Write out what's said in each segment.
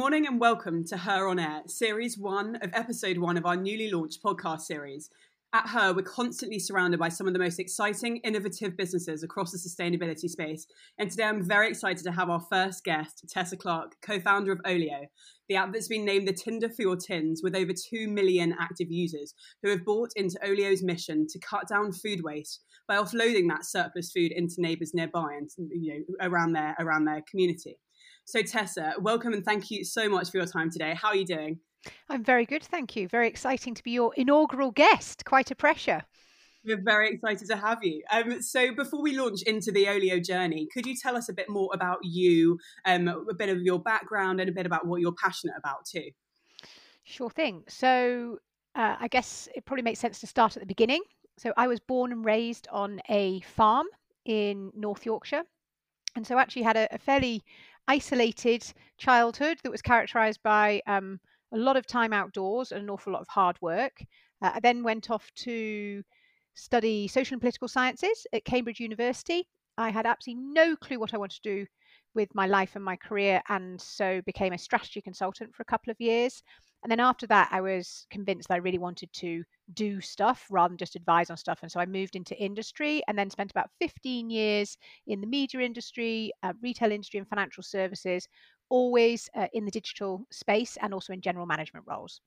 morning and welcome to Her On Air, Series 1 of Episode 1 of our newly launched podcast series. At Her, we're constantly surrounded by some of the most exciting, innovative businesses across the sustainability space. And today I'm very excited to have our first guest, Tessa Clark, co-founder of Olio, the app that's been named the Tinder for your tins, with over 2 million active users who have bought into Olio's mission to cut down food waste by offloading that surplus food into neighbours nearby and around their community. So Tessa, welcome and thank you so much for your time today. How are you doing? I'm very good, thank you. Very exciting to be your inaugural guest. Quite a pressure. We're very excited to have you. So before we launch into the Olio journey, could you tell us a bit more about you, a bit of your background and a bit about what you're passionate about too? Sure thing. So I guess it probably makes sense to start at the beginning. So I was born and raised on a farm in North Yorkshire. And so actually had a fairly isolated childhood that was characterized by a lot of time outdoors and an awful lot of hard work. I then went off to study social and political sciences at Cambridge University. I had absolutely no clue what I wanted to do with my life and my career, and so became a strategy consultant for a couple of years. And then after that, I was convinced that I really wanted to do stuff rather than just advise on stuff. And so I moved into industry and then spent about 15 years in the media industry, retail industry and financial services, always in the digital space and also in general management roles.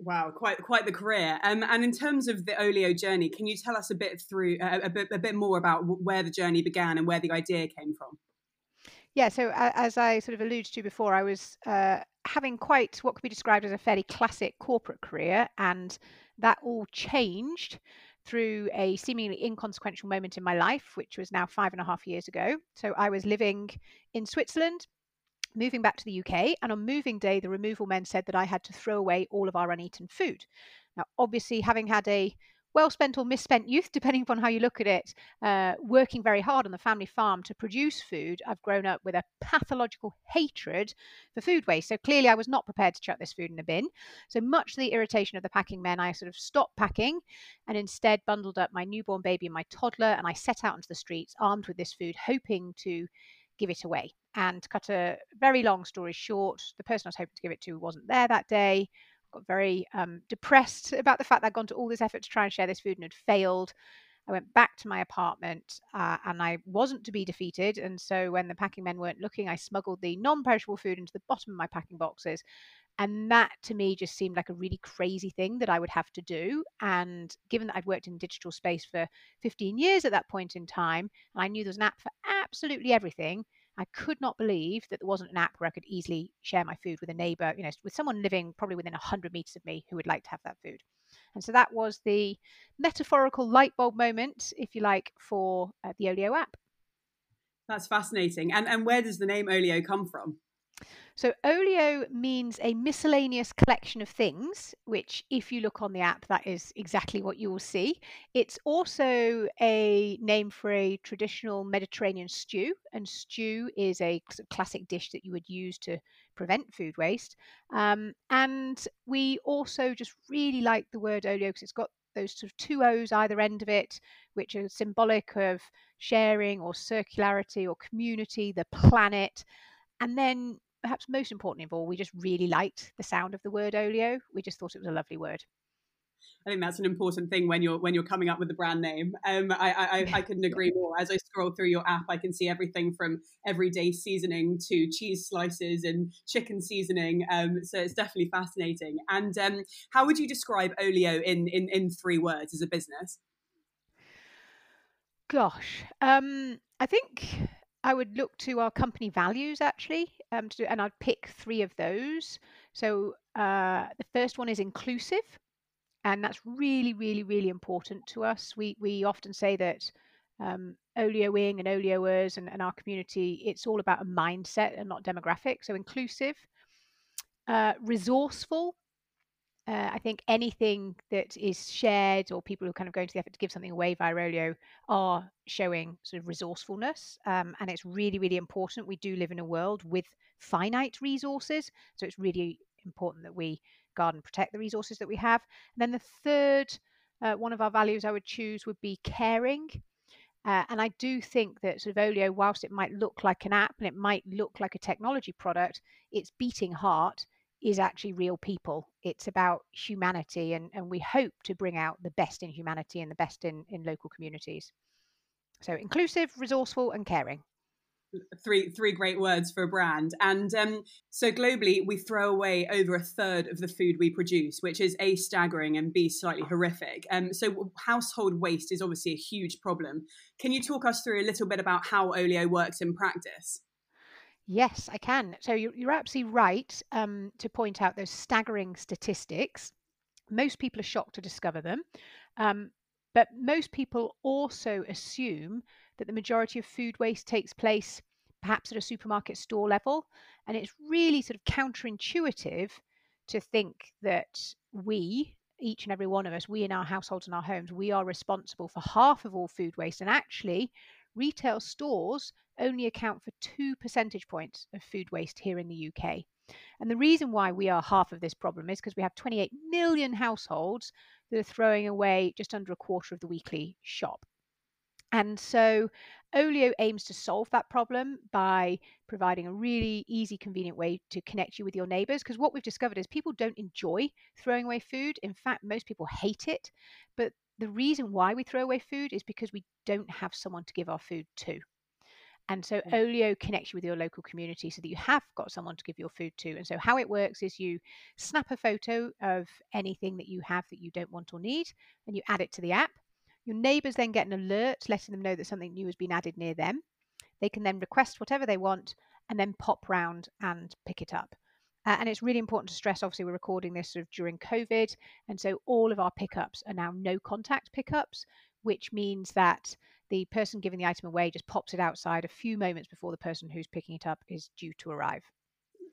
Wow, quite the career. And in terms of the Olio journey, can you tell us a bit through a bit more about where the journey began and where the idea came from? Yeah, so as I sort of alluded to before, I was having quite what could be described as a fairly classic corporate career, and that all changed through a seemingly inconsequential moment in my life, which was now 5.5 years ago. So I was living in Switzerland, moving back to the UK, and on moving day, the removal men said that I had to throw away all of our uneaten food. Now, obviously, having had a well-spent or misspent youth, depending upon how you look at it, working very hard on the family farm to produce food, I've grown up with a pathological hatred for food waste. So clearly I was not prepared to chuck this food in the bin. So much to the irritation of the packing men, I sort of stopped packing and instead bundled up my newborn baby and my toddler, and I set out into the streets armed with this food, hoping to give it away. And to cut a very long story short, the person I was hoping to give it to wasn't there that day. Got very depressed about the fact that I'd gone to all this effort to try and share this food and had failed. I went back to my apartment and I wasn't to be defeated. And so when the packing men weren't looking, I smuggled the non-perishable food into the bottom of my packing boxes. And that to me just seemed like a really crazy thing that I would have to do. And given that I'd worked in the digital space for 15 years at that point in time, and I knew there was an app for absolutely everything, I could not believe that there wasn't an app where I could easily share my food with a neighbour, you know, with someone living probably within 100 metres of me who would like to have that food. And so that was the metaphorical light bulb moment, if you like, for the Olio app. That's fascinating. And where does the name Olio come from? So Olio means a miscellaneous collection of things, which if you look on the app, that is exactly what you will see. It's also a name for a traditional Mediterranean stew, and stew is a classic dish that you would use to prevent food waste. And we also just really like the word Olio because it's got those sort of two O's either end of it, which are symbolic of sharing or circularity or community, the planet. And then perhaps most important of all, we just really liked the sound of the word Olio. We just thought it was a lovely word. I think that's an important thing when you're coming up with a brand name. I couldn't agree more. As I scroll through your app, I can see everything from everyday seasoning to cheese slices and chicken seasoning. So it's definitely fascinating. And how would you describe Olio in 3 words as a business? Gosh, I think I would look to our company values actually, and I'd pick 3 of those. So the first one is inclusive, and that's really, really, really important to us. We often say that Olioing and Olioers and our community, it's all about a mindset and not demographic. So inclusive, resourceful. I think anything that is shared or people who kind of go into the effort to give something away via Olio are showing sort of resourcefulness. And it's really, really important. We do live in a world with finite resources. So it's really important that we guard and protect the resources that we have. And then the third one of our values I would choose would be caring. And I do think that sort of Olio, whilst it might look like an app and it might look like a technology product, its beating heart is actually real people. It's about humanity, and we hope to bring out the best in humanity and the best in local communities. So inclusive, resourceful and caring. Three great words for a brand. And so globally, we throw away over a third of the food we produce, which is A, staggering, and B, slightly horrific. So household waste is obviously a huge problem. Can you talk us through a little bit about how Olio works in practice? Yes, I can. So you're absolutely right to point out those staggering statistics. Most people are shocked to discover them. But most people also assume that the majority of food waste takes place perhaps at a supermarket store level. And it's really sort of counterintuitive to think that we, each and every one of us, we in our households and our homes, we are responsible for half of all food waste. And actually, retail stores only account for 2 percentage points of food waste here in the UK. And the reason why we are half of this problem is because we have 28 million households that are throwing away just under a quarter of the weekly shop. And so Olio aims to solve that problem by providing a really easy, convenient way to connect you with your neighbours, because what we've discovered is people don't enjoy throwing away food. In fact, most people hate it. But the reason why we throw away food is because we don't have someone to give our food to. And so Olio connects you with your local community so that you have got someone to give your food to. And so how it works is you snap a photo of anything that you have that you don't want or need, and you add it to the app. Your neighbours then get an alert letting them know that something new has been added near them. They can then request whatever they want and then pop round and pick it up. And it's really important to stress, obviously, we're recording this sort of during COVID. And so all of our pickups are now no contact pickups, which means that the person giving the item away just pops it outside a few moments before the person who's picking it up is due to arrive.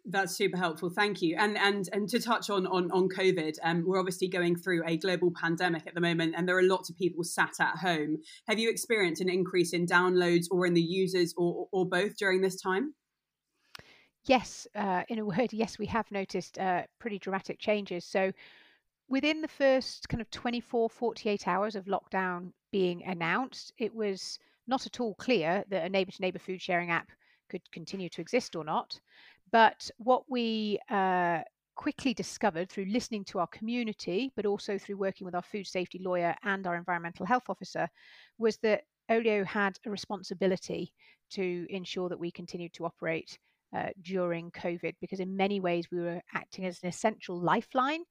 That's super helpful. Thank you. And to touch on COVID, we're obviously going through a global pandemic at the moment, and there are lots of people sat at home. Have you experienced an increase in downloads or in the users or both during this time? Yes. In a word, yes, we have noticed pretty dramatic changes. So within the first kind of 24, 48 hours of lockdown being announced, it was not at all clear that a neighbour-to-neighbour food sharing app could continue to exist or not. But what we quickly discovered through listening to our community, but also through working with our food safety lawyer and our environmental health officer, was that Olio had a responsibility to ensure that we continued to operate during COVID, because in many ways we were acting as an essential lifeline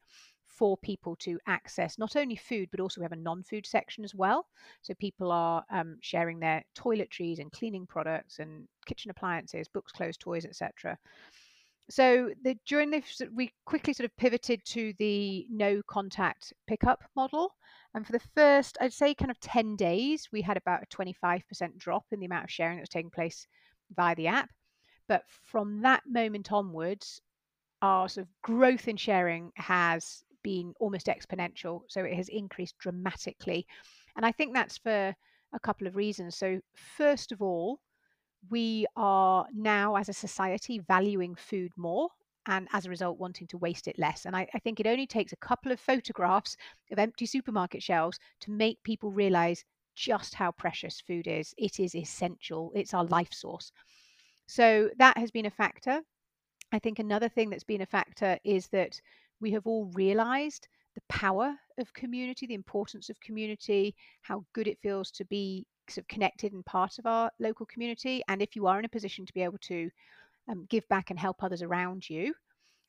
for people to access not only food, but also we have a non-food section as well. So people are sharing their toiletries and cleaning products and kitchen appliances, books, clothes, toys, etc. So during this, we quickly sort of pivoted to the no contact pickup model. And for the first, I'd say kind of 10 days, we had about a 25% drop in the amount of sharing that was taking place via the app. But from that moment onwards, our sort of growth in sharing has been almost exponential. So it has increased dramatically. And I think that's for a couple of reasons. So first of all, we are now as a society valuing food more, and as a result wanting to waste it less. And I think it only takes a couple of photographs of empty supermarket shelves to make people realize just how precious food is. It is essential. It's our life source. So that has been a factor. I think another thing that's been a factor is that we have all realised the power of community, the importance of community, how good it feels to be sort of connected and part of our local community. And if you are in a position to be able to give back and help others around you,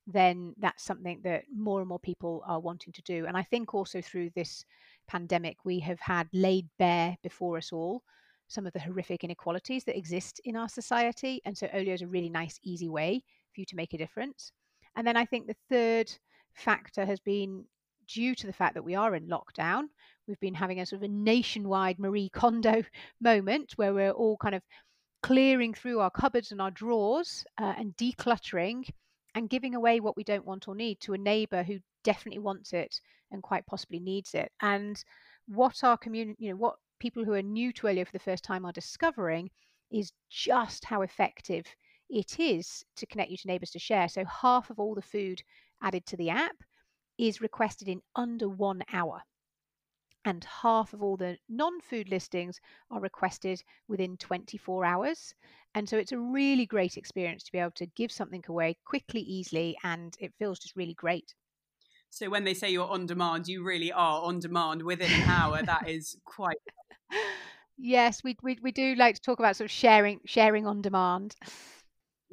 then that's something that more and more people are wanting to do. And I think also through this pandemic, we have had laid bare before us all some of the horrific inequalities that exist in our society. And so Olio is a really nice, easy way for you to make a difference. And then I think the third factor has been due to the fact that we are in lockdown. We've been having a sort of a nationwide Marie Kondo moment where we're all kind of clearing through our cupboards and our drawers and decluttering and giving away what we don't want or need to a neighbour who definitely wants it and quite possibly needs it. And what our community, you know, what people who are new to Olio for the first time are discovering is just how effective it is to connect you to neighbours to share. So half of all the food added to the app is requested in under 1 hour. and half of all the non-food listings are requested within 24 hours. And so it's a really great experience to be able to give something away quickly, easily, and it feels just really great. So when they say you're on demand, you really are on demand within an hour. That is quite... Yes, we do like to talk about sort of sharing on demand.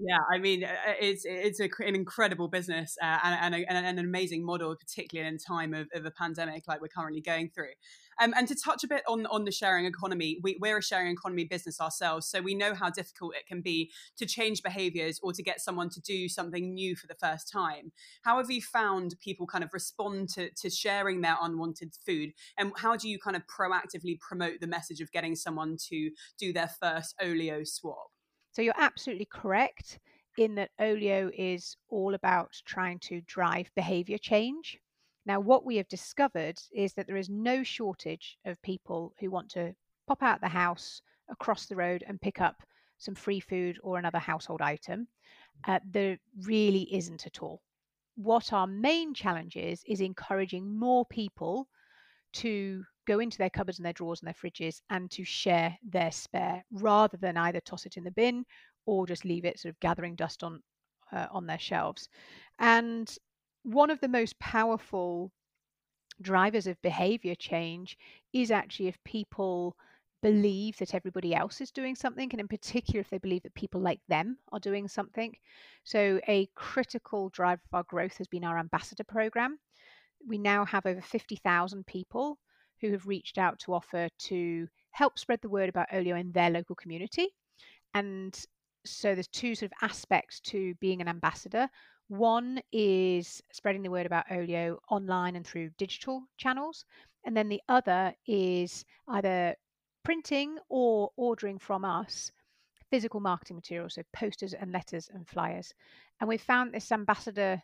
Yeah, I mean, it's an incredible business and an amazing model, particularly in time of a pandemic like we're currently going through. And to touch a bit on the sharing economy, we're a sharing economy business ourselves, so we know how difficult it can be to change behaviours or to get someone to do something new for the first time. How have you found people kind of respond to sharing their unwanted food? And how do you kind of proactively promote the message of getting someone to do their first Olio swap? So you're absolutely correct in that Olio is all about trying to drive behaviour change. Now, what we have discovered is that there is no shortage of people who want to pop out the house, across the road, and pick up some free food or another household item. There really isn't at all. What our main challenge is encouraging more people to go into their cupboards and their drawers and their fridges and to share their spare, rather than either toss it in the bin or just leave it sort of gathering dust on their shelves. And one of the most powerful drivers of behaviour change is actually if people believe that everybody else is doing something, and in particular if they believe that people like them are doing something. So a critical driver of our growth has been our ambassador programme. We now have over 50,000 people who have reached out to offer to help spread the word about Olio in their local community. And so there's two sort of aspects to being an ambassador. One is spreading the word about Olio online and through digital channels. And then the other is either printing or ordering from us physical marketing materials, so posters and letters and flyers. And we've found this ambassador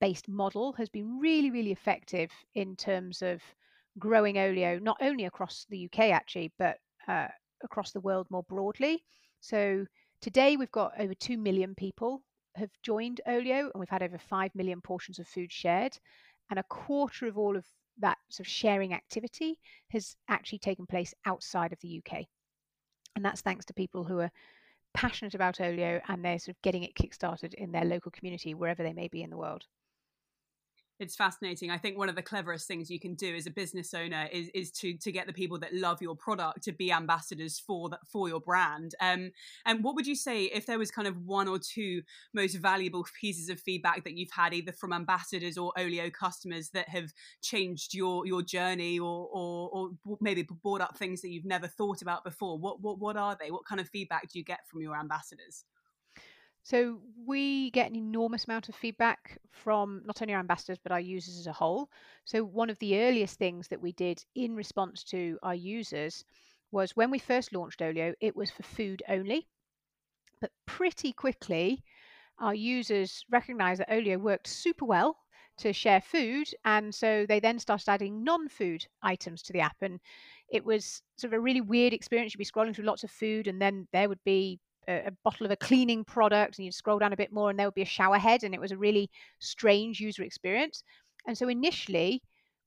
based model has been really, really effective in terms of growing Olio, not only across the UK actually, but across the world more broadly. So today we've got over 2 million people have joined Olio, and we've had over 5 million portions of food shared, and a quarter of all of that sort of sharing activity has actually taken place outside of the UK. And that's thanks to people who are passionate about Olio and they're sort of getting it kickstarted in their local community, wherever they may be in the world. It's fascinating. I think one of the cleverest things you can do as a business owner is to get the people that love your product to be ambassadors for your brand. And what would you say if there was kind of one or two most valuable pieces of feedback that you've had either from ambassadors or Olio customers that have changed your journey or maybe brought up things that you've never thought about before? What are they? What kind of feedback do you get from your ambassadors? So we get an enormous amount of feedback from not only our ambassadors, but our users as a whole. So one of the earliest things that we did in response to our users was when we first launched Olio, it was for food only. But pretty quickly, our users recognised that Olio worked super well to share food. And so they then started adding non-food items to the app. And it was sort of a really weird experience. You'd be scrolling through lots of food and then there would be a bottle of a cleaning product, and you'd scroll down a bit more and there would be a shower head, and it was a really strange user experience. And so initially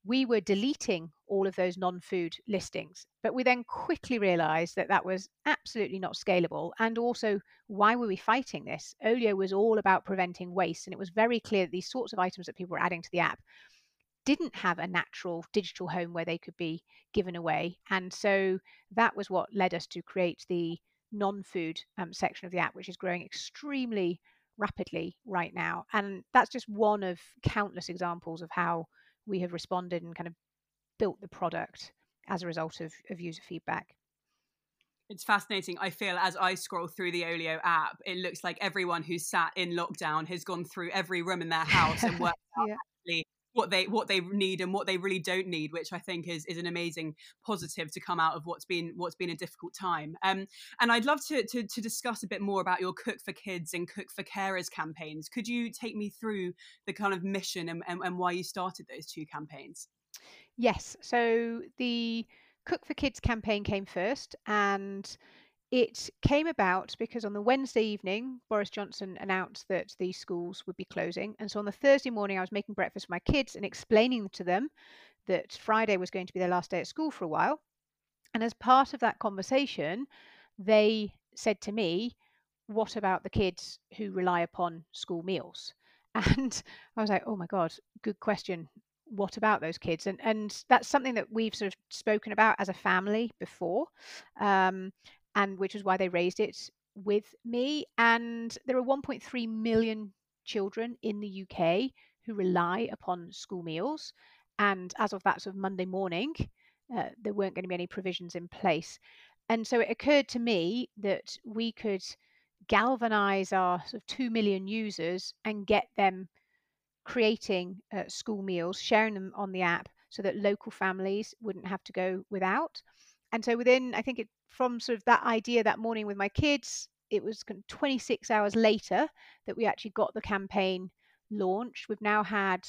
we were deleting all of those non-food listings, but we then quickly realized that that was absolutely not scalable. And also, why were we fighting this? Olio was all about preventing waste, and it was very clear that these sorts of items that people were adding to the app didn't have a natural digital home where they could be given away. And so that was what led us to create the non-food section of the app, which is growing extremely rapidly right now. And that's just one of countless examples of how we have responded and kind of built the product as a result of user feedback. It's fascinating. I feel as I scroll through the Olio app, it looks like everyone who sat in lockdown has gone through every room in their house and worked out actually what they need and what they really don't need, which I think is an amazing positive to come out of what's been a difficult time. And I'd love to discuss a bit more about your Cook for Kids and Cook for Carers campaigns. Could you take me through the kind of mission and why you started those two campaigns? Yes. So the Cook for Kids campaign came first, and it came about because on the Wednesday evening, Boris Johnson announced that the schools would be closing. And so on the Thursday morning, I was making breakfast for my kids and explaining to them that Friday was going to be their last day at school for a while. And as part of that conversation, they said to me, what about the kids who rely upon school meals? And I was like, oh my God, good question. What about those kids? And that's something that we've sort of spoken about as a family before, and which is why they raised it with me. And there are 1.3 million children in the UK who rely upon school meals. And as of that sort of Monday morning, there weren't going to be any provisions in place. And so it occurred to me that we could galvanize our sort of 2 million users and get them creating school meals, sharing them on the app so that local families wouldn't have to go without. And so within, I think it, from sort of that idea that morning with my kids, it was 26 hours later that we actually got the campaign launched. We've now had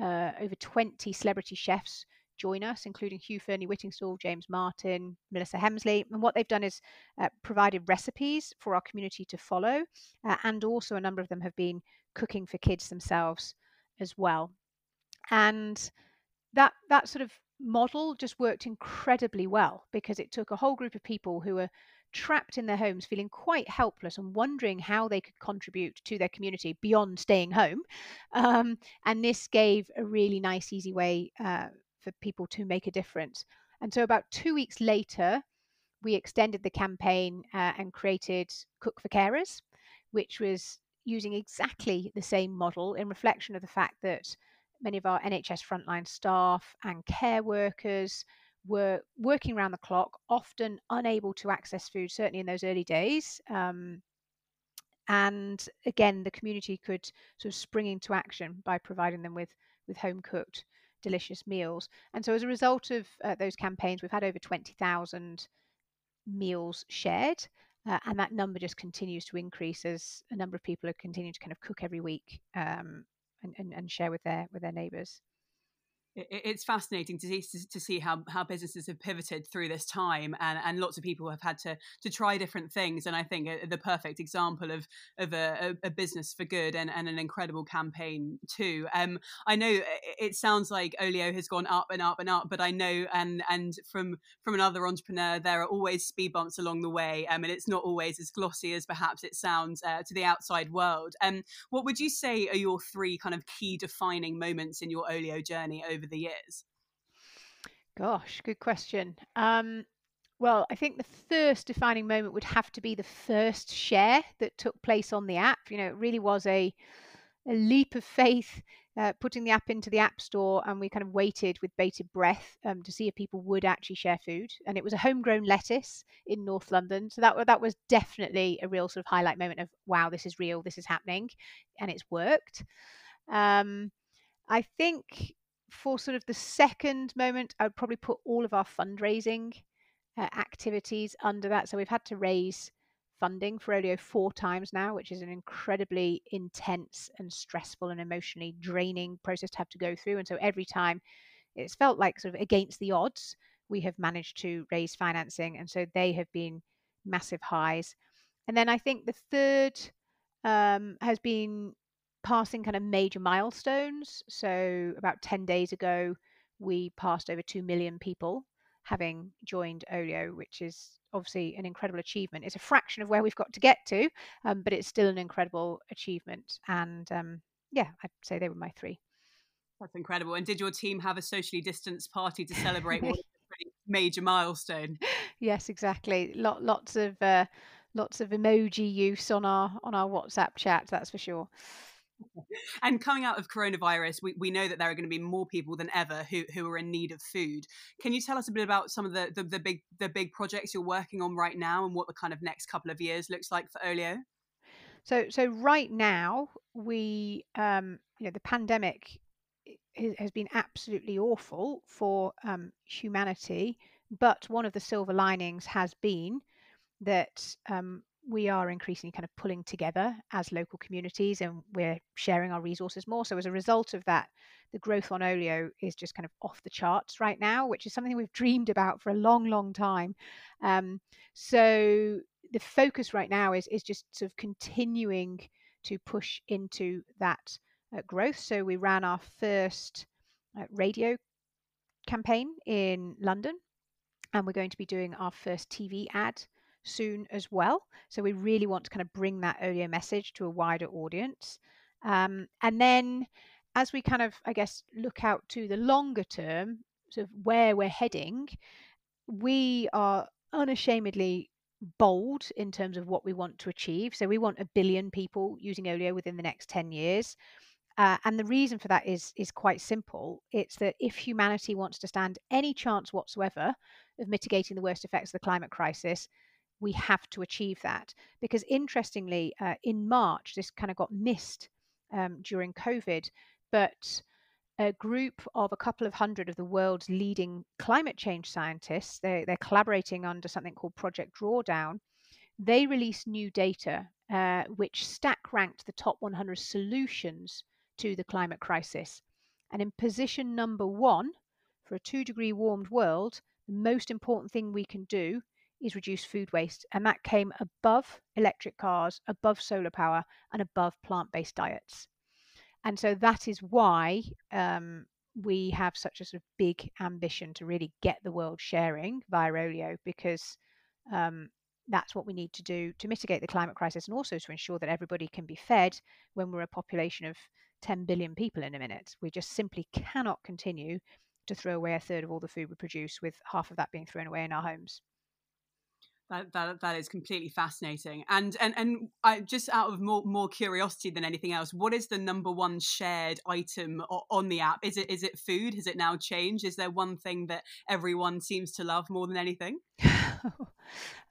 over 20 celebrity chefs join us, including Hugh Fearnley-Whittingstall, James Martin, Melissa Hemsley. And what they've done is provided recipes for our community to follow. And also a number of them have been cooking for kids themselves as well. And that sort of model just worked incredibly well, because it took a whole group of people who were trapped in their homes, feeling quite helpless and wondering how they could contribute to their community beyond staying home. And this gave a really nice, easy way for people to make a difference. And so about 2 weeks later, we extended the campaign and created Cook for Carers, which was using exactly the same model in reflection of the fact that many of our NHS frontline staff and care workers were working around the clock, often unable to access food, certainly in those early days. And again, the community could sort of spring into action by providing them with home-cooked delicious meals. And so as a result of those campaigns, we've had over 20,000 meals shared, and that number just continues to increase as a number of people are continuing to kind of cook every week and share with their neighbours. It's fascinating to see how businesses have pivoted through this time, and lots of people have had to try different things. And I think the perfect example of a business for good and an incredible campaign too. I know it sounds like Olio has gone up and up and up, but I know and from another entrepreneur, there are always speed bumps along the way, and it's not always as glossy as perhaps it sounds to the outside world. What would you say are your three kind of key defining moments in your Olio journey over the years? Gosh, good question. Well, I think the first defining moment would have to be the first share that took place on the app. You know, it really was a leap of faith, putting the app into the App Store, and we kind of waited with bated breath to see if people would actually share food. And it was a homegrown lettuce in North London. So that was definitely a real sort of highlight moment of, wow, this is real, this is happening, and it's worked. I think for sort of the second moment, I would probably put all of our fundraising activities under that. So we've had to raise funding for Olio 4 times now, which is an incredibly intense and stressful and emotionally draining process to have to go through. And so every time it's felt like sort of against the odds, we have managed to raise financing. And so they have been massive highs. And then I think the third has been passing kind of major milestones. So about 10 days ago, we passed over 2 million people having joined Olio, which is obviously an incredible achievement. It's a fraction of where we've got to get to, but it's still an incredible achievement. And yeah, I'd say they were my 3. That's incredible. And did your team have a socially distanced party to celebrate what was a pretty major milestone? Yes, exactly. Lots of emoji use on our WhatsApp chat, that's for sure. And coming out of coronavirus, we know that there are going to be more people than ever who are in need of food. Can you tell us a bit about some of the big projects you're working on right now and what the kind of next couple of years looks like for Olio? So right now, we the pandemic has been absolutely awful for humanity, but one of the silver linings has been that we are increasingly kind of pulling together as local communities, and we're sharing our resources more. So as a result of that, the growth on Olio is just kind of off the charts right now, which is something we've dreamed about for a long, long time. So the focus right now is just sort of continuing to push into that growth. So we ran our first radio campaign in London, and we're going to be doing our first TV ad soon as well. So we really want to kind of bring that Olio message to a wider audience. And then as we kind of, I guess, look out to the longer term, sort of where we're heading, we are unashamedly bold in terms of what we want to achieve. So we want 1 billion people using Olio within the next 10 years. And the reason for that is quite simple. It's that if humanity wants to stand any chance whatsoever of mitigating the worst effects of the climate crisis, we have to achieve that. Because interestingly, in March, this kind of got missed during COVID, but a group of a couple of hundred of the world's leading climate change scientists, they're collaborating under something called Project Drawdown. They released new data which stack ranked the top 100 solutions to the climate crisis. And in position number 1, for a 2-degree warmed world, the most important thing we can do is reduce food waste. And that came above electric cars, above solar power, and above plant-based diets. And so that is why we have such a sort of big ambition to really get the world sharing via Olio, because that's what we need to do to mitigate the climate crisis, and also to ensure that everybody can be fed when we're a population of 10 billion people in a minute. We just simply cannot continue to throw away 1/3 of all the food we produce, with half of that being thrown away in our homes. That is completely fascinating. And I just, out of more curiosity than anything else, what is the number one shared item on the app? Is it food? Has it now changed? Is there one thing that everyone seems to love more than anything?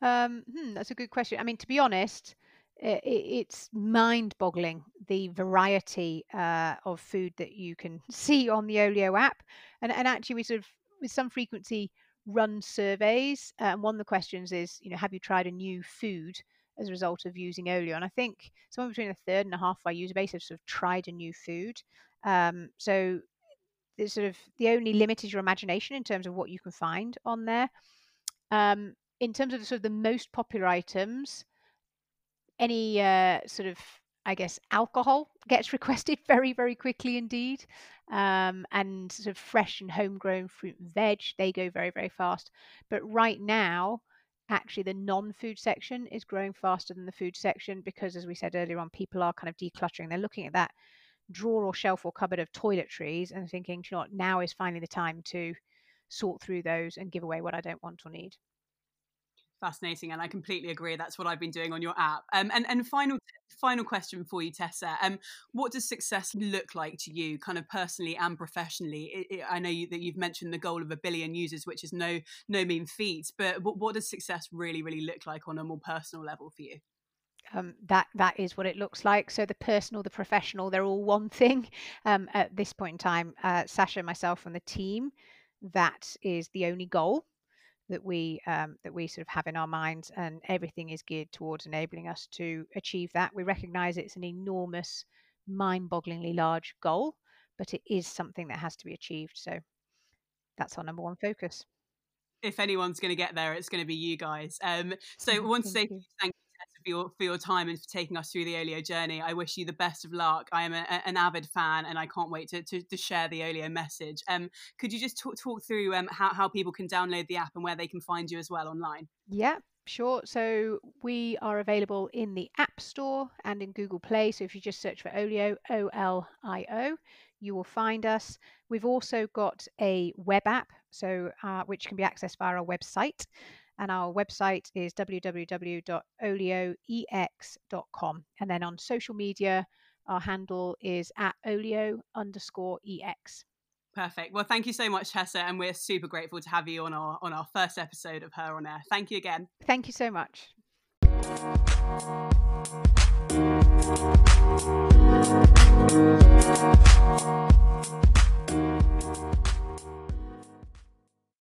That's a good question. I mean, to be honest, it's mind-boggling, the variety of food that you can see on the Olio app. And actually, we sort of, with some frequency, run surveys, and one of the questions is, you know, have you tried a new food as a result of using Olio? And I think somewhere between 1/3 and 1/2 of our user base have sort of tried a new food. So there's sort of, the only limit is your imagination in terms of what you can find on there. In terms of sort of the most popular items, any sort of, I guess, alcohol gets requested very, very quickly indeed. And sort of fresh and homegrown fruit and veg, they go very, very fast. But right now, actually, the non-food section is growing faster than the food section because, as we said earlier on, people are kind of decluttering. They're looking at that drawer or shelf or cupboard of toiletries and thinking, you know what, now is finally the time to sort through those and give away what I don't want or need. Fascinating, and I completely agree. That's what I've been doing on your app. And final question for you, Tessa. What does success look like to you, kind of personally and professionally? I know that you've mentioned the goal of 1 billion users, which is no mean feat. But what does success really, really look like on a more personal level for you? That is what it looks like. So the personal, the professional, they're all one thing at this point in time. Sasha, myself, and the team. That is the only goal that we sort of have in our minds, and everything is geared towards enabling us to achieve that. We recognize it's an enormous, mind-bogglingly large goal, but it is something that has to be achieved. So that's our number one focus. If anyone's going to get there, it's going to be you guys. So I want to say thank you for your time and for taking us through the Olio journey. I wish you the best of luck. I am an avid fan, and I can't wait to share the Olio message. Could you just talk through how people can download the app and where they can find you as well online? Yeah, sure. So we are available in the App Store and in Google Play. So if you just search for Olio, OLIO, you will find us. We've also got a web app, so which can be accessed via our website. And our website is www.olioex.com. And then on social media, our handle is @olio_ex. Perfect. Well, thank you so much, Tessa. And we're super grateful to have you on our first episode of Her on Air. Thank you again. Thank you so much.